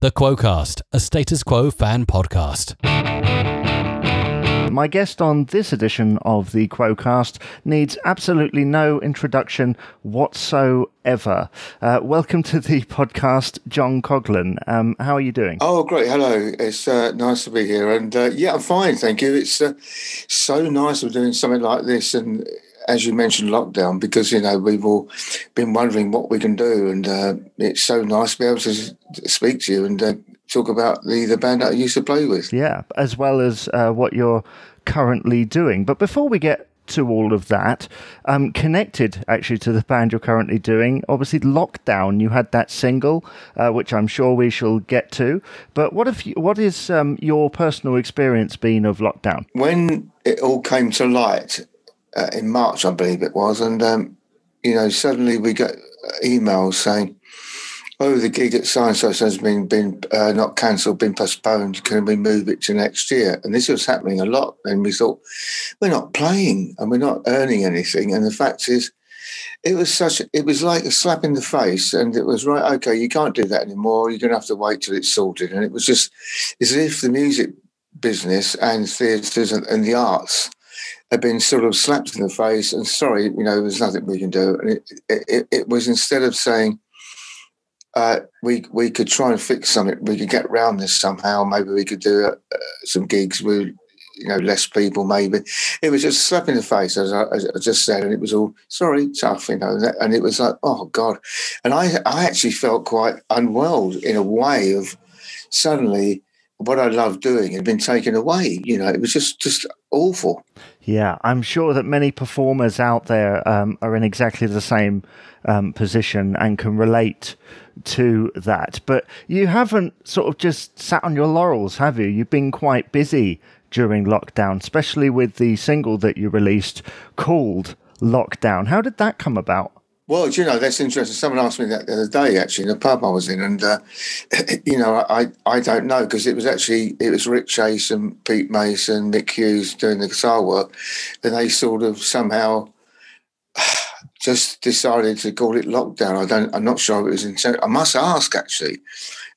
The Quocast, a Status Quo fan podcast. My guest on this edition of the Quocast needs absolutely no introduction whatsoever. Welcome to the podcast, John Coghlan. How are you doing? Oh, great. Hello. It's nice to be here. And yeah, I'm fine, thank you. It's so nice of doing something like this. And as you mentioned, lockdown, because, you know, we've all been wondering what we can do. And it's so nice to be able to speak to you and talk about the band that I used to play with. Yeah, as well as what you're currently doing. But before we get to all of that, connected actually to the band you're currently doing, obviously Lockdown, you had that single, which I'm sure we shall get to. But what is your personal experience been of Lockdown? When it all came to light, in March, I believe it was, and, you know, suddenly we got emails saying, oh, the gig at so-and-so has been not cancelled, been postponed. Can we move it to next year? And this was happening a lot. And we thought, we're not playing and we're not earning anything. And the fact is, it was like a slap in the face. And it was right, okay, you can't do that anymore. You're going to have to wait till it's sorted. And it was just as if the music business and theatres and the arts had been sort of slapped in the face. And sorry, you know, there's nothing we can do. And it was, instead of saying, we could try and fix something. We could get round this somehow. Maybe we could do some gigs with, you know, less people. Maybe it was just a slap in the face, as I just said, and it was all sorry, tough, you know. And it was like, oh God. And I actually felt quite unwell in a way of suddenly what I loved doing had been taken away. You know, it was just awful. Yeah, I'm sure that many performers out there are in exactly the same position and can relate to that. But you haven't sort of just sat on your laurels, have you? You've been quite busy during lockdown, especially with the single that you released called Lockdown. How did that come about? Well, you know, that's interesting. Someone asked me that the other day, actually, in the pub I was in, and, you know, I don't know, because it was Rick Chase and Pete Mason, Mick Hughes doing the guitar work, and they sort of somehow just decided to call it Lockdown. I'm not sure if it was intent. I must ask, actually.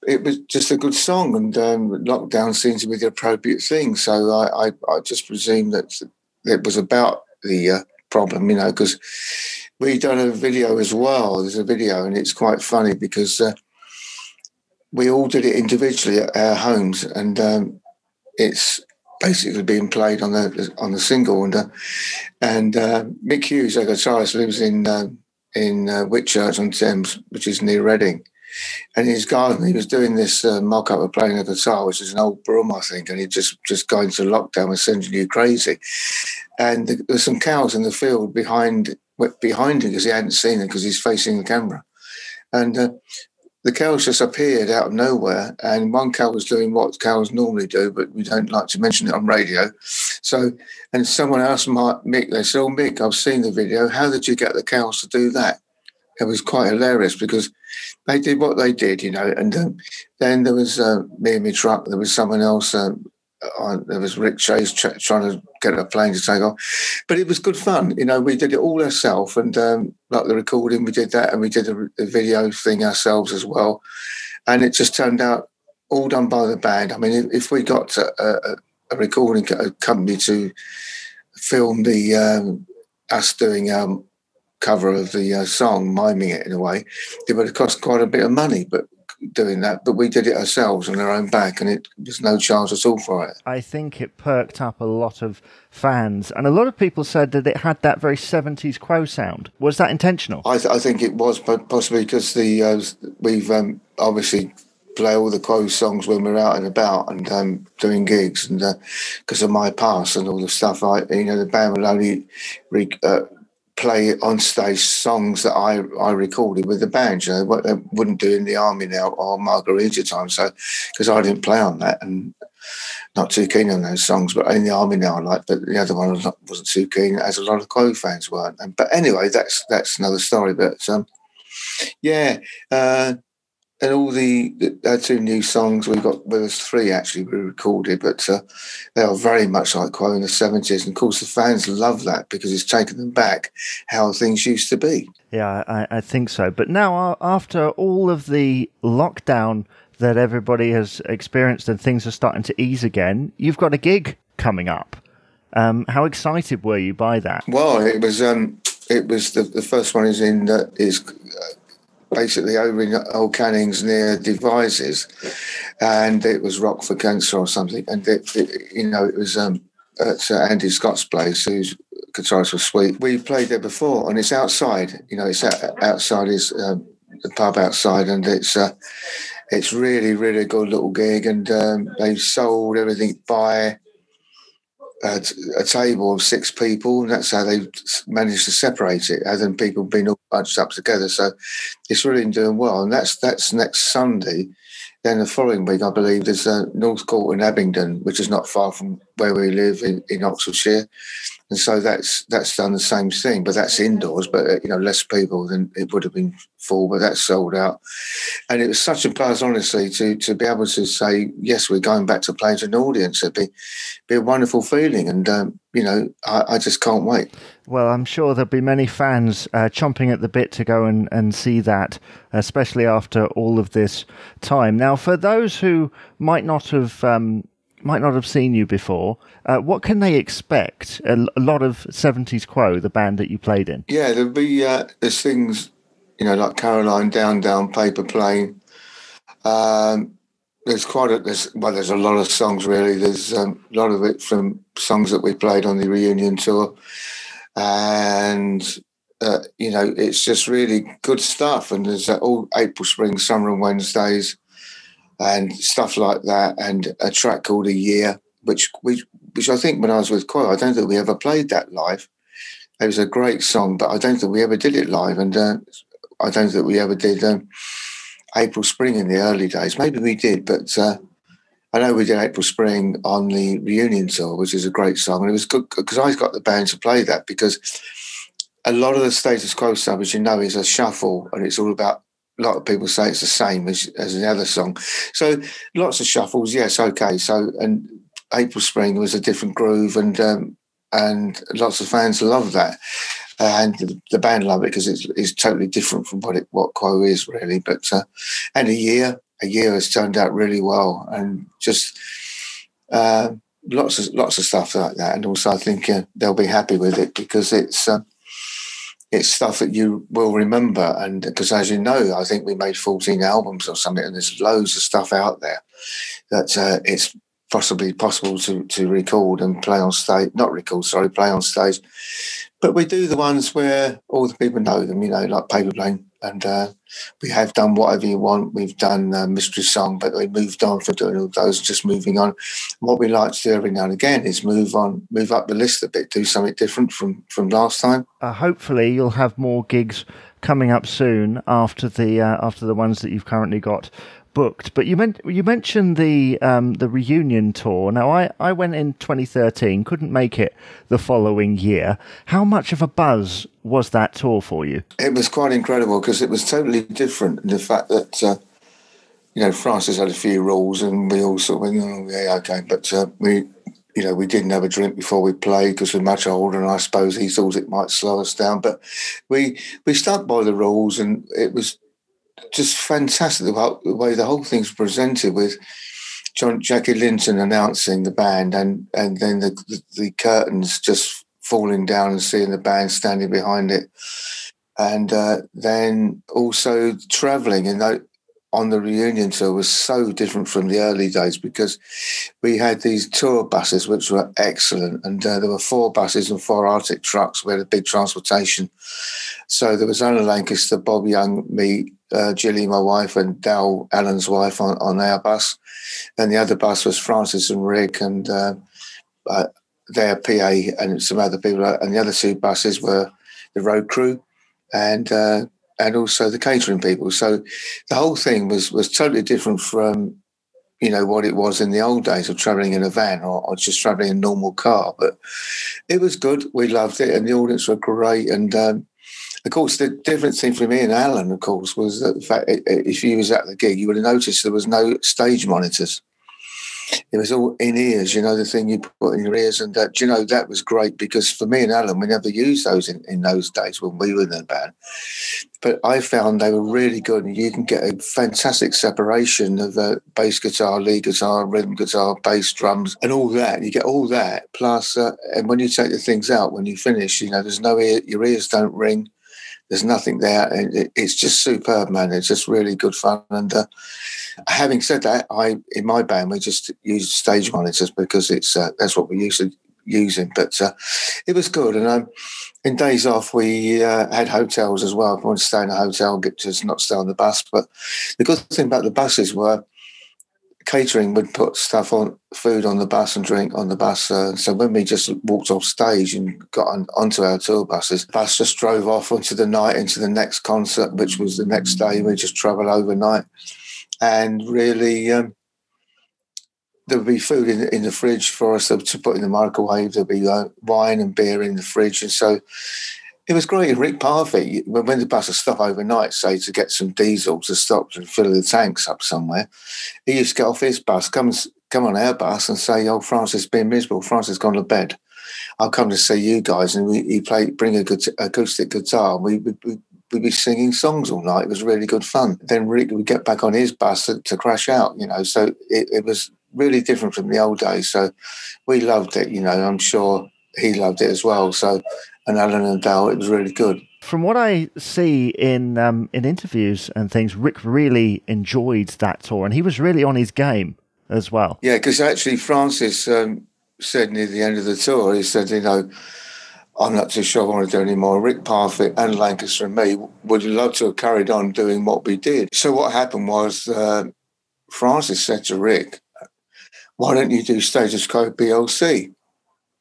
It was just a good song, and Lockdown seems to be the appropriate thing, so I just presume that it was about the problem, you know, because we've done a video as well. There's a video, and it's quite funny because we all did it individually at our homes, and it's basically being played on the single. And Mick Hughes, our guitarist, lives in Whitchurch on Thames, which is near Reading. And in his garden, he was doing this mock-up of playing a guitar, which is an old broom, I think, and he just going into lockdown and sending you crazy. And there's some cows in the field behind him, because he hadn't seen them, because he's facing the camera. And the cows just appeared out of nowhere, and one cow was doing what cows normally do, but we don't like to mention it on radio. So, and someone asked Mick, they said, oh, Mick, I've seen the video. How did you get the cows to do that? It was quite hilarious, because they did what they did, you know. And then there was me and my truck. There was someone else. There was Rick Chase trying to get a plane to take off. But it was good fun. You know, we did it all ourselves. And like the recording, we did that. And we did the video thing ourselves as well. And it just turned out all done by the band. I mean, if we got a recording company to film the us doing cover of the song, miming it in a way, it would have cost quite a bit of money, but doing that, but we did it ourselves on our own back, and it was no charge at all for it. I think it perked up a lot of fans, and a lot of people said that it had that very 70s Quo sound. Was that intentional? I think it was, but possibly because we've obviously play all the Quo songs when we're out and about and doing gigs, and because of my past and all the stuff, you know, the band will only play on stage songs that I recorded with the band, you know, what they wouldn't do in the army now or Margarita time, so because I didn't play on that and not too keen on those songs, but in the army now I like, but the other one wasn't too keen, as a lot of Quo fans weren't. But anyway, that's another story. But and all our two new songs we got, well, there's three actually we recorded, but they are very much like Quo in the 70s. And of course, the fans love that because it's taken them back how things used to be. Yeah, I think so. But now, after all of the lockdown that everybody has experienced and things are starting to ease again, you've got a gig coming up. How excited were you by that? Well, it was the first one is in basically over in Old Cannings near Devizes, and it was Rock for Cancer or something. And it was at Andy Scott's place, who's guitarist was Sweet. We played there before, and it's outside. You know, it's outside is the pub outside, and it's really, really good little gig. And they sold everything by a table of six people, and that's how they managed to separate it, other than people being all bunched up together. So it's really doing well, and that's next Sunday. Then the following week, I believe, there's North Court in Abingdon, which is not far from where we live in Oxfordshire, and so that's done the same thing, but that's indoors, but less people than it would have been for, but that's sold out. And it was such a buzz, honestly, to be able to say, yes, we're going back to playing to an audience. It'd be a wonderful feeling, and I just can't wait. Well, I'm sure there'll be many fans chomping at the bit to go and see that, especially after all of this time. Now, for those who might not have seen you before, what can they expect? A lot of 70s Quo, the band that you played in. Yeah, there'll be there's things, like Caroline, Down Down, Paper Plane. There's a lot of songs, really. There's a lot of it from songs that we played on the reunion tour. And, it's just really good stuff. And there's all April, Spring, Summer and Wednesdays and stuff like that. And a track called A Year, which I think when I was with Quo, I don't think we ever played that live. It was a great song, but I don't think we ever did it live. And I don't think we ever did April, Spring in the early days. Maybe we did, but I know we did April Spring on the reunion tour, which is a great song. And it was good because I got the band to play that, because a lot of the Status Quo stuff, as you know, is a shuffle, and it's all about, a lot of people say it's the same as the other song. So lots of shuffles, yes, okay. So, and April Spring was a different groove, and lots of fans love that. And the band love it because it's totally different from what Quo is, really. But and A Year has turned out really well, and just lots of stuff like that. And also, I think they'll be happy with it, because it's stuff that you will remember. And because, as you know, I think we made 14 albums or something, and there's loads of stuff out there that it's possibly possible to record and play on stage. Not record, sorry, play on stage. But we do the ones where all the people know them, like Paper Plane. And we have done Whatever You Want. We've done Mystery Song, but we moved on for doing all those, just moving on. What we like to do every now and again is move up the list a bit, do something different from last time. Hopefully you'll have more gigs coming up soon after the ones that you've currently got booked. But you mentioned the reunion tour. Now, I went in 2013, couldn't make it the following year. How much of a buzz was that tour for you? It was quite incredible, because it was totally different. And the fact that, Francis had a few rules, and we all sort of went, oh, yeah, okay. But we didn't have a drink before we played, because we're much older, and I suppose he thought it might slow us down. But we stuck by the rules, and it was just fantastic the way the whole thing's presented, with Jackie Linton announcing the band, and then the curtains just falling down and seeing the band standing behind it. And then also travelling on the reunion tour was so different from the early days, because we had these tour buses, which were excellent. And there were 4 buses and 4 Arctic trucks. We had a big transportation. So there was Alan Lancaster, Bob Young, me, Jilly, my wife, and Dal, Alan's wife, on our bus. And the other bus was Francis and Rick and their PA and some other people. And the other 2 buses were the road crew and also the catering people. So the whole thing was totally different from, what it was in the old days of travelling in a van or just travelling in a normal car. But it was good. We loved it, and the audience were great. And, of course, the different thing for me and Alan, of course, was the fact if he was at the gig, you would have noticed there was no stage monitors. it was all in ears, you know, the thing you put in your ears. And that, you know, that was great because for me and Alan, we never used those in those days when we were in the band. But I found they were really good, and you can get a fantastic separation of the bass guitar, lead guitar, rhythm guitar, bass, drums, and all that. You get all that, plus, and when you take the things out, when you finish, you know, there's no ear, your ears don't ring. There's nothing there. It's just superb, man. It's just really good fun. And having said that, in my band, we just used stage monitors because it's that's what we usually using. But it was good. And in days off, we had hotels as well. If we wanted to stay in a hotel, just not stay on the bus. But the good thing about the buses were catering would put stuff on, food on the bus and drink on the bus. So when we just walked off stage and got onto our tour buses, the bus just drove off into the night, into the next concert, which was the next day. We just travel overnight. And really, there would be food in the fridge for us to put in the microwave. There'd be wine and beer in the fridge. And so it was great. Rick Parfitt, when the buses stop overnight, say, to get some diesel to stop and fill the tanks up somewhere, he used to get off his bus, come on our bus and say, oh, Francis has been miserable. Francis has gone to bed. I'll come to see you guys. And he bring an acoustic guitar. We'd be singing songs all night. It was really good fun. Then Rick would get back on his bus to crash out, you know. So it was really different from the old days. So we loved it, you know. I'm sure he loved it as well. So, and Alan and Dale, it was really good. From what I see in interviews and things, Rick really enjoyed that tour, and he was really on his game as well. Yeah, because actually Francis said near the end of the tour, he said, you know, I'm not too sure I want to do anymore. Rick Parfitt and Lancaster and me would love to have carried on doing what we did. So what happened was Francis said to Rick, why don't you do Status Quo BLC?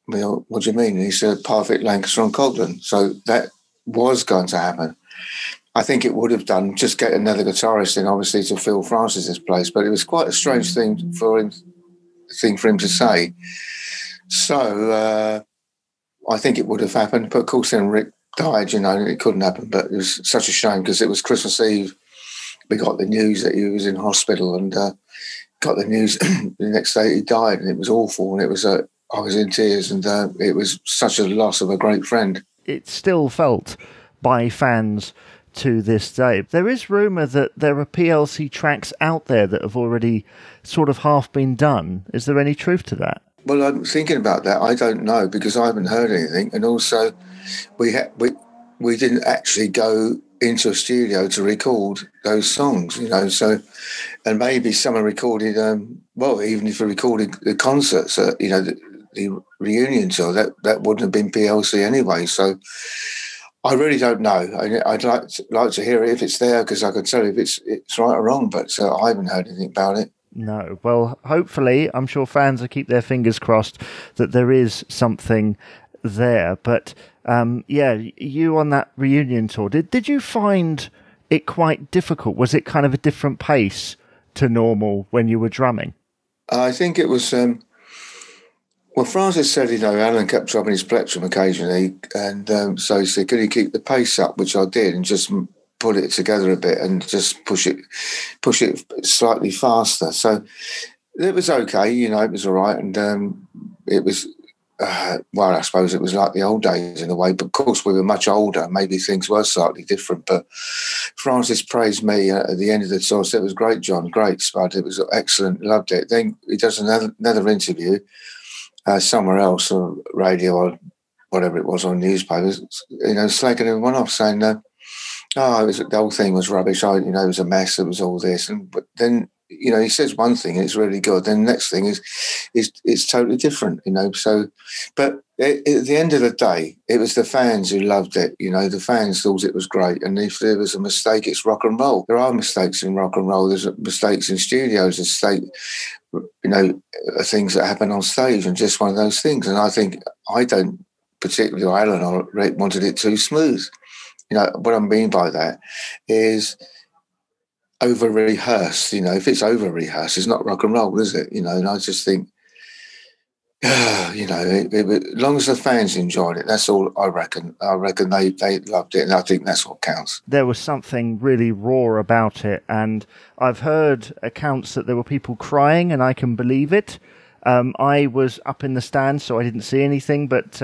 We all, what do you mean? And he said Parfitt, Lancaster and Coghlan. So that was going to happen. I think it would have done, just get another guitarist in, obviously, to fill Francis's place. But it was quite a strange thing for him to say. So... I think it would have happened, but of course then Rick died, you know, and it couldn't happen. But it was such a shame because it was Christmas Eve. We got the news that he was in hospital and got the news the next day he died, and it was awful, and it was I was in tears, and it was such a loss of a great friend. It's still felt by fans to this day. There is rumour that there are PLC tracks out there that have already sort of half been done. Is there any truth to that? Well, I'm thinking about that. I don't know because I haven't heard anything. And also, we didn't actually go into a studio to record those songs, you know. So, and maybe someone recorded, well, even if we recorded the concerts, you know, the reunion tour, that wouldn't have been PLC anyway. So I really don't know. I'd like to hear it if it's there because I could tell if it's right or wrong, but I haven't heard anything about it. No. Well, hopefully, I'm sure fans will keep their fingers crossed that there is something there. But, yeah, you on that reunion tour, did you find it quite difficult? Was it kind of a different pace to normal when you were drumming? I think it was... well, Francis said, you know, Alan kept dropping his plectrum occasionally, and so he said, could he keep the pace up, which I did, and just... put it together a bit and just push it slightly faster. So it was okay, you know, it was all right. And it was, well, I suppose it was like the old days in a way, but of course we were much older. Maybe things were slightly different, but Francis praised me at the end of the tour. Said, it was great, John, great, Spud. It was excellent, loved it. Then he does another interview somewhere else on radio or whatever it was on newspapers, you know, slagging everyone off saying no. Oh, the whole thing was rubbish. You know, it was a mess. It was all this, but then you know he says one thing and it's really good. Then the next thing is it's totally different. You know, so but at the end of the day, it was the fans who loved it. You know, the fans thought it was great. And if there was a mistake, it's rock and roll. There are mistakes in rock and roll. There's mistakes in studios. You know, things that happen on stage, and just one of those things. And I think I don't particularly, or Alan or Rick wanted it too smooth. You know, what I mean by that is over-rehearsed. You know, if it's over-rehearsed, it's not rock and roll, is it? You know, and I just think You know, as long as the fans enjoyed it, that's all I reckon. I reckon they loved it, and I think that's what counts. There was something really raw about it, and I've heard accounts that there were people crying, and I can believe it. I was up in the stand, so I didn't see anything, but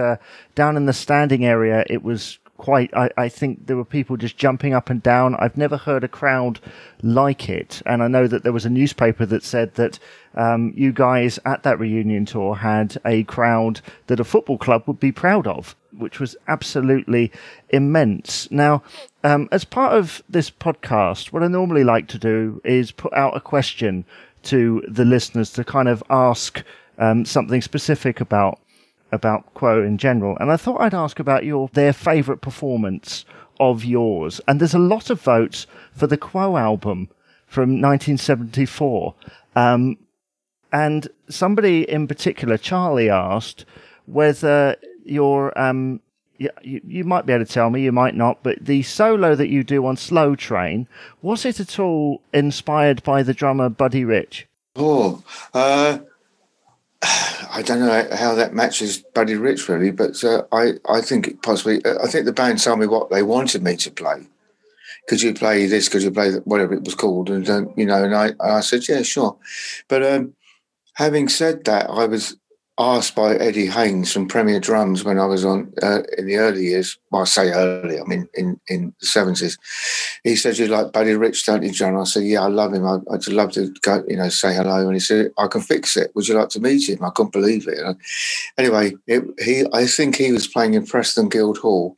down in the standing area, it was quite, I think there were people just jumping up and down. I've never heard a crowd like it, and I know that there was a newspaper that said that you guys at that reunion tour had a crowd that a football club would be proud of, which was absolutely immense. Now, as part of this podcast, what I normally like to do is put out a question to the listeners to kind of ask something specific about Quo in general, and I thought I'd ask about their favourite performance of yours. And there's a lot of votes for the Quo album from 1974. And somebody in particular, Charlie, asked whether your you might be able to tell me, you might not, but the solo that you do on Slow Train, was it at all inspired by the drummer Buddy Rich? Oh, I don't know how that matches Buddy Rich, really, but I think it possibly... I think the band told me what they wanted me to play. Could you play this? Could you play whatever it was called? And, you know, and I said, yeah, sure. But having said that, I was asked by Eddie Haynes from Premier Drums when I was on in the early years. Well, I say early, I mean in the 70s. He said, you like Buddy Rich, don't you, John? I said, yeah, I love him. I'd love to go, you know, say hello. And he said, I can fix it. Would you like to meet him? I couldn't believe it. And anyway, I think he was playing in Preston Guildhall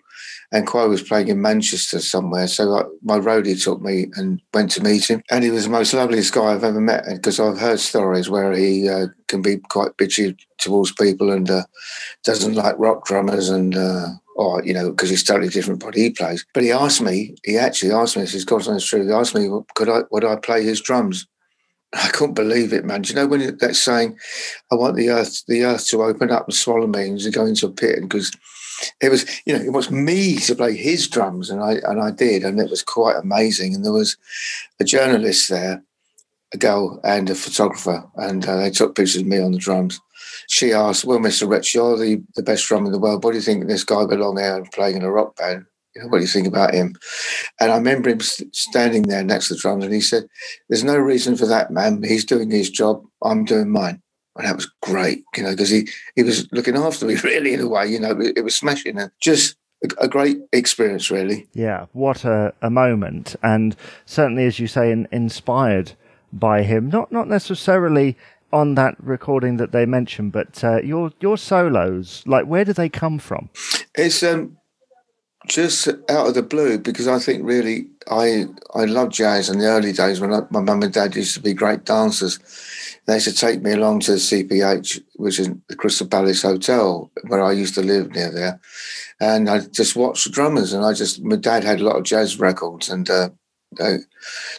and Quo was playing in Manchester somewhere. So my roadie took me and went to meet him. And he was the most loveliest guy I've ever met, because I've heard stories where he can be quite bitchy towards people and doesn't like rock drummers and... or, you know, because it's totally different what he plays. But he asked me, this is God's honest truth, he asked me, would I play his drums? I couldn't believe it, man. Do you know when that saying, I want the earth to open up and swallow me and go into a pit? Because it was, you know, it was me to play his drums, and I did, and it was quite amazing. And there was a journalist there, a girl and a photographer, and they took pictures of me on the drums. She asked, well, Mr. Rich, you're the best drummer in the world. What do you think this guy belong here and playing in a rock band? You know, what do you think about him? And I remember him standing there next to the drums, and he said, there's no reason for that, man. He's doing his job. I'm doing mine. And that was great, you know, because he was looking after me, really, in a way. You know, it was smashing. And just a great experience, really. Yeah, what a moment. And certainly, as you say, inspired by him. Not necessarily on that recording that they mentioned, but your solos, like, where do they come from? It's just out of the blue, because I think really I loved jazz in the early days when my mum and dad used to be great dancers. They used to take me along to the CPH, which is the Crystal Palace Hotel, where I used to live near there, and I just watched the drummers, and my dad had a lot of jazz records, and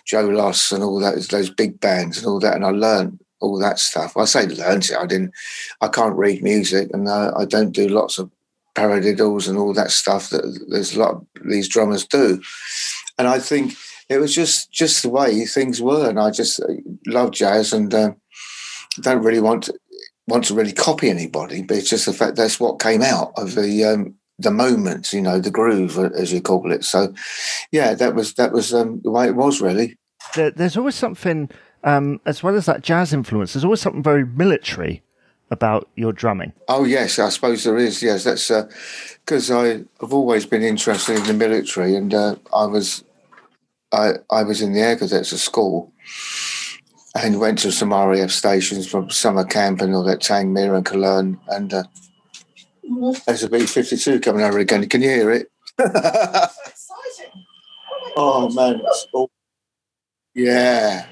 Joe Loss and all that, those big bands and all that, and I learned all that stuff. I say learnt it. I can't read music, and I don't do lots of paradiddles and all that stuff that there's a lot of these drummers do. And I think it was just the way things were, and I just love jazz, and don't really want to really copy anybody, but it's just the fact that's what came out of the moment, you know, the groove, as you call it. So, yeah, that was the way it was, really. There's always something... as well as that jazz influence, there's always something very military about your drumming. Oh, yes, I suppose there is, yes. That's because I've always been interested in the military, and I was in the Air Cadets at school and went to some RAF stations from summer camp and all that, Tangmere and Cologne, and there's a B-52 coming over again. Can you hear it? That's so exciting. Oh, man. It's all... Yeah.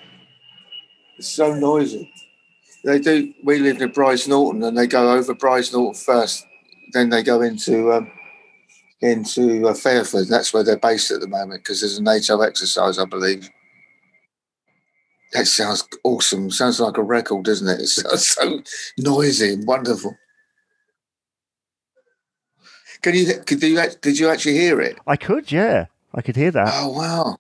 It's so noisy. They do. We live near Bryce Norton, and they go over Bryce Norton first. Then they go into Fairford. That's where they're based at the moment, because there's a NATO exercise, I believe. That sounds awesome. Sounds like a record, doesn't it? It sounds so noisy and wonderful. Did you actually hear it? I could, yeah. I could hear that. Oh, wow.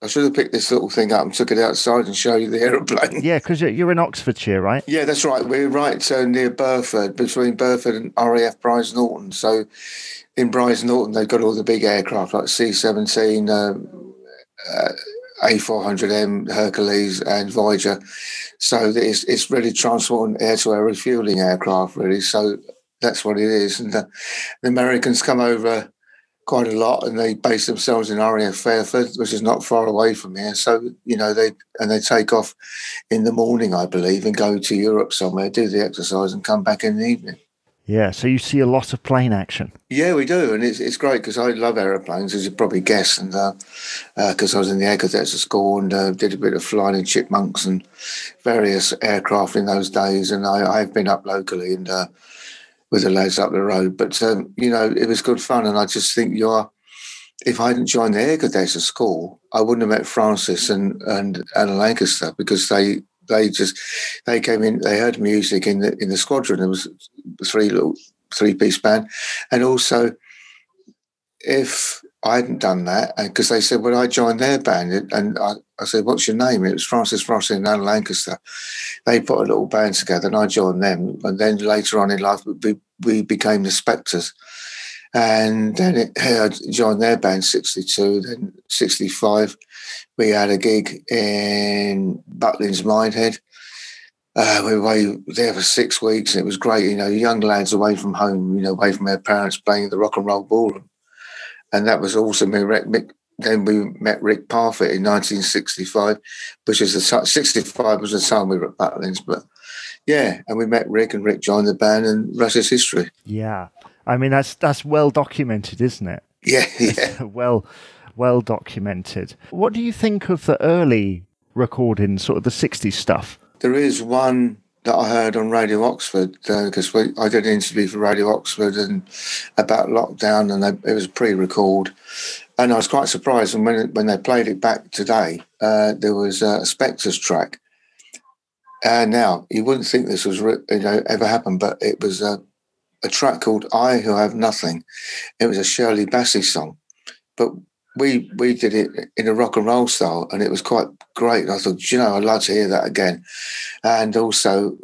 I should have picked this little thing up and took it outside and show you the aeroplane. Yeah, because you're in Oxfordshire, right? Yeah, that's right. We're right near Burford, between Burford and RAF Brize Norton. So in Brize Norton, they've got all the big aircraft like C-17, A400M, Hercules and Voyager. So it's really transporting air-to-air refueling aircraft, really. So that's what it is. And the Americans come over quite a lot, and they base themselves in RAF Fairford, which is not far away from here. So, you know, they take off in the morning, I believe, and go to Europe somewhere, do the exercise and come back in the evening. Yeah, so you see a lot of plane action. Yeah, we do, and it's great because I love aeroplanes, as you probably guessed, and because I was in the Air Cadets at school and did a bit of flying in Chipmunks and various aircraft in those days, and I've been up locally and with the lads up the road. But, you know, it was good fun. And I just think if I hadn't joined the Air Cadets at school, I wouldn't have met Francis and Alan Lancaster, because they came in, they heard music in the squadron. There was three-piece band. And also, if I hadn't done that, because they said, well, I joined their band. And I said, what's your name? It was Francis Rossi and Alan Lancaster. They put a little band together and I joined them. And then later on in life, we became the Spectres. And then I joined their band 1962, then 1965. We had a gig in Butlins, Minehead. We were away there for 6 weeks. And it was great, you know, young lads away from home, you know, away from their parents, playing the rock and roll ballroom. And that was awesome. Then we met Rick Parfitt in 1965, which is 65 was the time we were at Butlins. But yeah, and we met Rick, and Rick joined the band, and the rest is history. Yeah, I mean that's well documented, isn't it? Yeah. well documented. What do you think of the early recording, sort of the 60s stuff? There is one that I heard on Radio Oxford, because I did an interview for Radio Oxford and about lockdown, and it was pre-record. And I was quite surprised, and when they played it back today, there was a Spectres track. Now, you wouldn't think this was ever happened, but it was a track called I Who Have Nothing. It was a Shirley Bassey song. But we did it in a rock and roll style, and it was quite great. And I thought, you know, I'd love to hear that again. And also,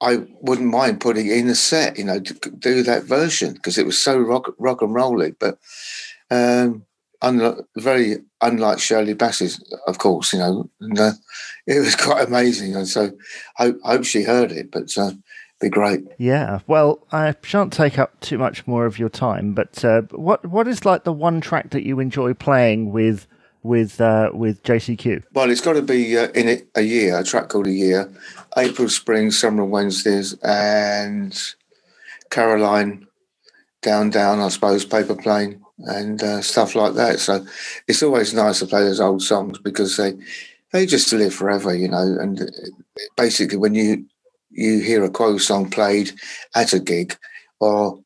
I wouldn't mind putting in a set, you know, to do that version, because it was so rock and rolly. But very unlike Shirley Bassey's, of course, you know. And, it was quite amazing. And so I hope she heard it, but it'd be great. Yeah, well, I shan't take up too much more of your time, but what is like the one track that you enjoy playing with JCQ? Well, it's got to be in it, A Year, a track called A Year, April, Spring, Summer and Wednesdays, and Caroline, Down, Down, I suppose, Paper Plane, and stuff like that. So it's always nice to play those old songs, because they just live forever, you know. And basically, when you hear a Quo song played at a gig, or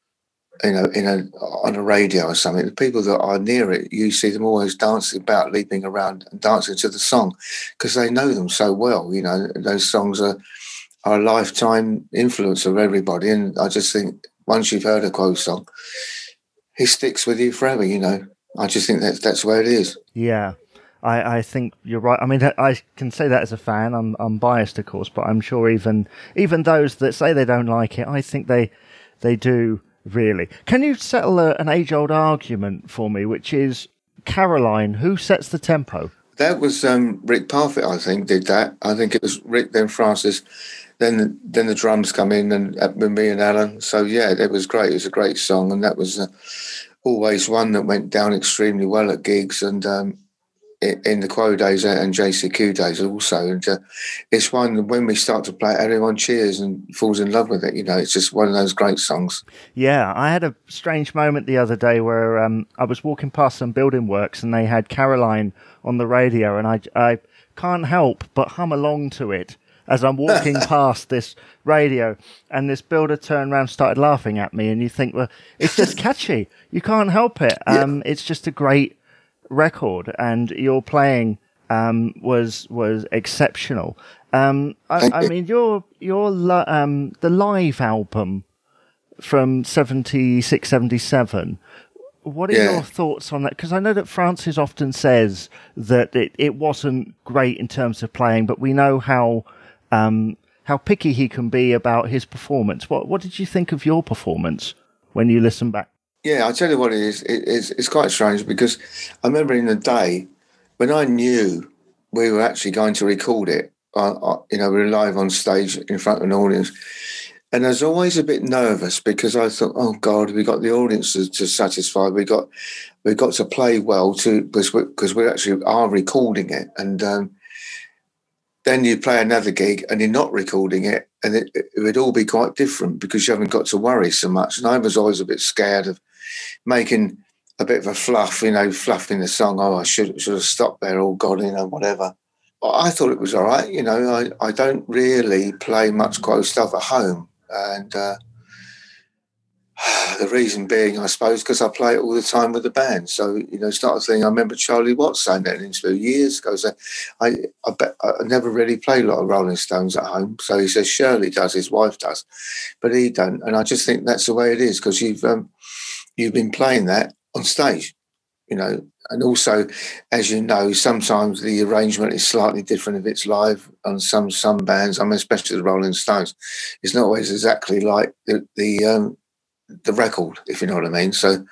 you know, on a radio or something, the people that are near it, you see them always dancing about, leaping around and dancing to the song, because they know them so well. You know, those songs are a lifetime influence of everybody. And I just think once you've heard a Quo song, it sticks with you forever, you know. I just think that's where it is. Yeah, I think you're right. I mean, I can say that as a fan. I'm biased, of course, but I'm sure even those that say they don't like it, I think they do, really. Can you settle an age-old argument for me, which is Caroline? Who sets the tempo? That was Rick Parfitt, I think, did that. I think it was Rick, then Francis, Then the drums come in, and with me and Alan. So yeah, it was great. It was a great song, and that was always one that went down extremely well at gigs, and in the Quo days and JCQ days also. And it's one that when we start to play, everyone cheers and falls in love with it. You know, it's just one of those great songs. Yeah, I had a strange moment the other day where I was walking past some building works, and they had Caroline on the radio, and I can't help but hum along to it as I'm walking past this radio, and this builder turned around and started laughing at me, and you think, well, it's just catchy. You can't help it. Yeah. It's just a great record, and your playing was exceptional. I mean, your the live album from 76, 77, What are your thoughts on that? Because I know that Francis often says that it wasn't great in terms of playing, but we know how picky he can be about his performance. What did you think of your performance when you listen back? Yeah, I'll tell you what it is. It's quite strange because I remember in the day when I knew we were actually going to record it, we were live on stage in front of an audience. And I was always a bit nervous because I thought, oh God, we got the audience to satisfy. We got to play well because we actually are recording it. And then you play another gig and you're not recording it, and it would all be quite different because you haven't got to worry so much. And I was always a bit scared of making a bit of a fluff, fluffing the song. Oh, I should have stopped there. Oh God, whatever. I thought it was all right. I don't really play much Quo stuff at home. And the reason being, I suppose, because I play it all the time with the band. So, it's not a thing. I remember Charlie Watts saying that in an interview years ago. So I never really play a lot of Rolling Stones at home. So he says Shirley does, his wife does, but he don't. And I just think that's the way it is because you've been playing that on stage, And also, as you know, sometimes the arrangement is slightly different if it's live on some bands. I mean, especially the Rolling Stones, it's not always exactly like the record, if you know what I mean. So,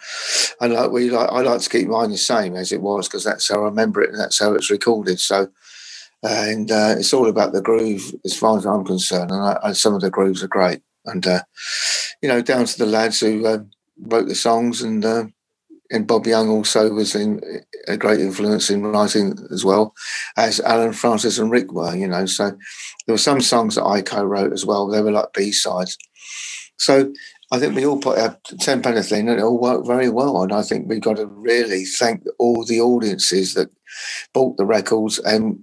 I like to keep mine the same as it was because that's how I remember it and that's how it's recorded. So, and it's all about the groove as far as I'm concerned. And some of the grooves are great. And down to the lads who wrote the songs and. And Bob Young also was a great influence in writing as well, as Alan, Francis and Rick were, So there were some songs that I co-wrote as well. They were like B-sides. So I think we all put our £10 in and it all worked very well. And I think we've got to really thank all the audiences that bought the records and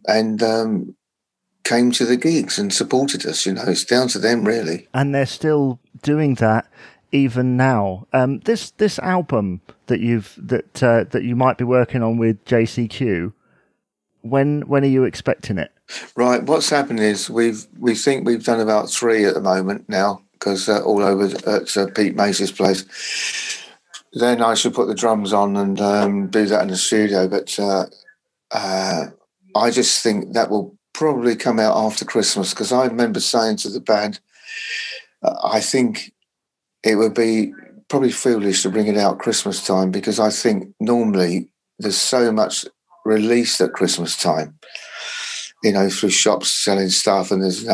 came to the gigs and supported us, It's down to them, really. And they're still doing that. Even now, this album that that you might be working on with JCQ, when are you expecting it? Right, what's happened is we think we've done about 3 at the moment now because all over at Pete Mason's place. Then I should put the drums on and do that in the studio, but I just think that will probably come out after Christmas because I remember saying to the band, I think. It would be probably foolish to bring it out Christmas time because I think normally there's so much released at Christmas time, through shops selling stuff and there's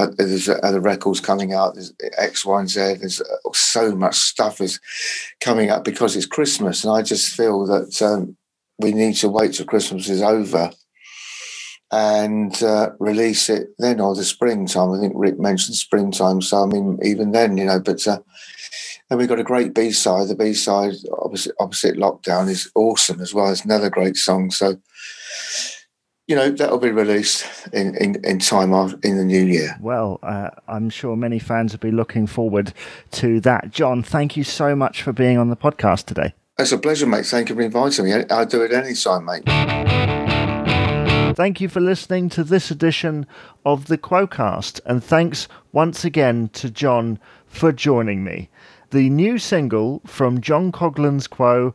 other records coming out, there's X, Y and Z, there's so much stuff is coming up because it's Christmas. And I just feel that we need to wait till Christmas is over and release it then or the springtime. I think Rick mentioned springtime. So, even then, but... And we've got a great B-side. The B-side, opposite Lockdown, is awesome as well. It's another great song. So, that'll be released in time in the new year. Well, I'm sure many fans will be looking forward to that. John, thank you so much for being on the podcast today. It's a pleasure, mate. Thank you for inviting me. I'll do it any time, mate. Thank you for listening to this edition of the Quocast, and thanks once again to John for joining me. The new single from John Coghlan's Quo,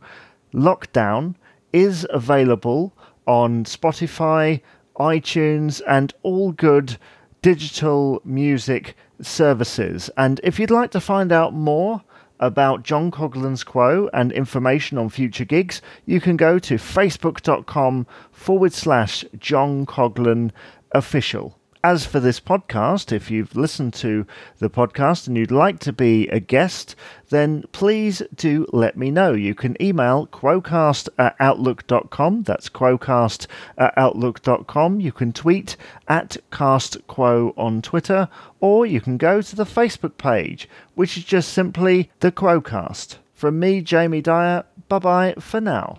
Lockdown, is available on Spotify, iTunes, and all good digital music services. And if you'd like to find out more about John Coghlan's Quo and information on future gigs, you can go to facebook.com/John Coghlan Official. As for this podcast, if you've listened to the podcast and you'd like to be a guest, then please do let me know. You can email quocast@outlook.com. That's quocast@outlook.com. You can tweet @castquo on Twitter, or you can go to the Facebook page, which is just simply the Quocast. From me, Jamie Dyer, bye-bye for now.